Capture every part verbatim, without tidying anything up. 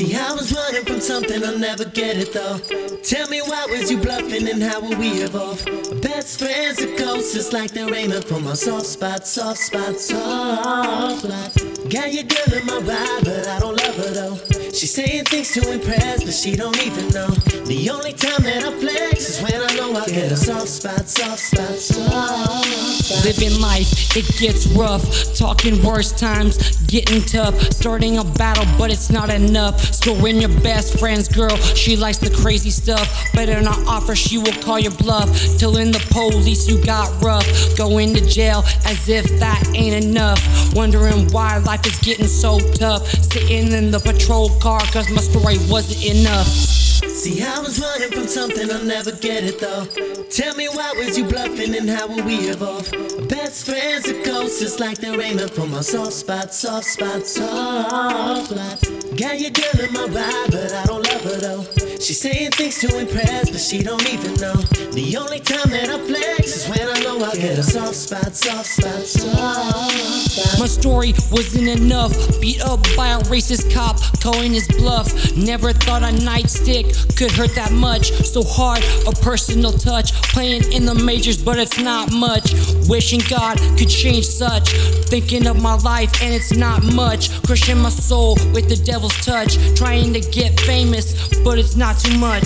See, I was running from something, I'll never get it though. Tell me why was you bluffing and how will we evolve? Best friends are ghosts, it's like they're aiming for my soft spot, soft spot, soft spot. Got your girl in my ride, but I don't love her though. She's saying things to impress, but she don't even know. The only time that I flex is when I know I get a soft spot, soft spot, soft spot. Living life, it gets rough. Talking worse times, getting tough. Starting a battle, but it's not enough. Scoring your best friend's girl, she likes the crazy stuff. Better not offer, she will call your bluff. Telling the police you got rough. Going to jail as if that ain't enough. Wondering why life is getting so tough. Sitting in the patrol car cause my story wasn't enough. See, I was running from something, I'll never get it though. Tell me why was you bluffing and how will we evolve? Best friends are ghosts, it's like they're aiming for my soft spot, soft spot, soft spot. Got your girl in my ride, but I don't love her though. She's saying things to impress, but she don't even know. The only time that I flex is when I know I get a soft spot, soft spot, soft spot. My story wasn't enough. Beat up by a racist cop, calling his bluff. Never thought a nightstick could hurt that much. So hard, a personal touch. Playing in the majors, but it's not much. Wishing God could change such. Thinking of my life and it's not much. Crushing my soul with the devil's touch. Trying to get famous, but it's not too much.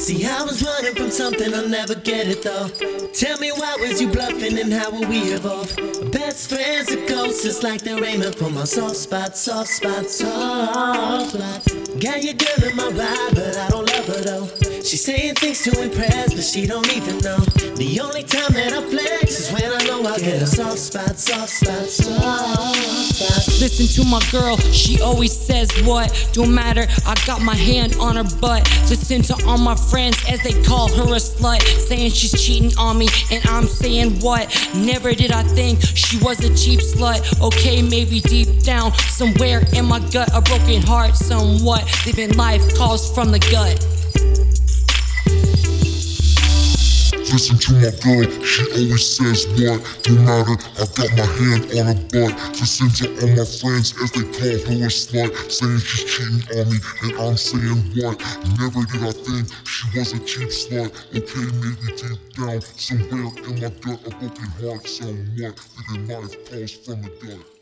See, I was running from something, I'll never get it though. Tell me why was you bluffing and how will we evolve? Best friends are ghosts, it's like they're aiming for my soft spot, soft spot, soft spot. Got your girl in my ride, but I don't love her though. She's saying things to impress, but she don't even know. The only time that I flex is when I know I get a soft spot, soft spot, soft spot. Listen to my girl, she always says what? Don't matter, I got my hand on her butt. Listen to all my friends as they call her a slut, saying she's cheating on me, and I'm saying what? Never did I think she was a cheap slut. Okay, maybe deep down somewhere in my gut, a broken heart somewhat. Living life calls from the gut. Listen to my girl, she always says what? Don't matter, I got my hand on her butt. Listen to all my friends as they call her a slut, saying she's cheating on me, and I'm saying what? Never did I think she was a cheap slut. Okay, maybe deep down, somewhere in my gut, a broken heart somewhat. Living life calls from the gut.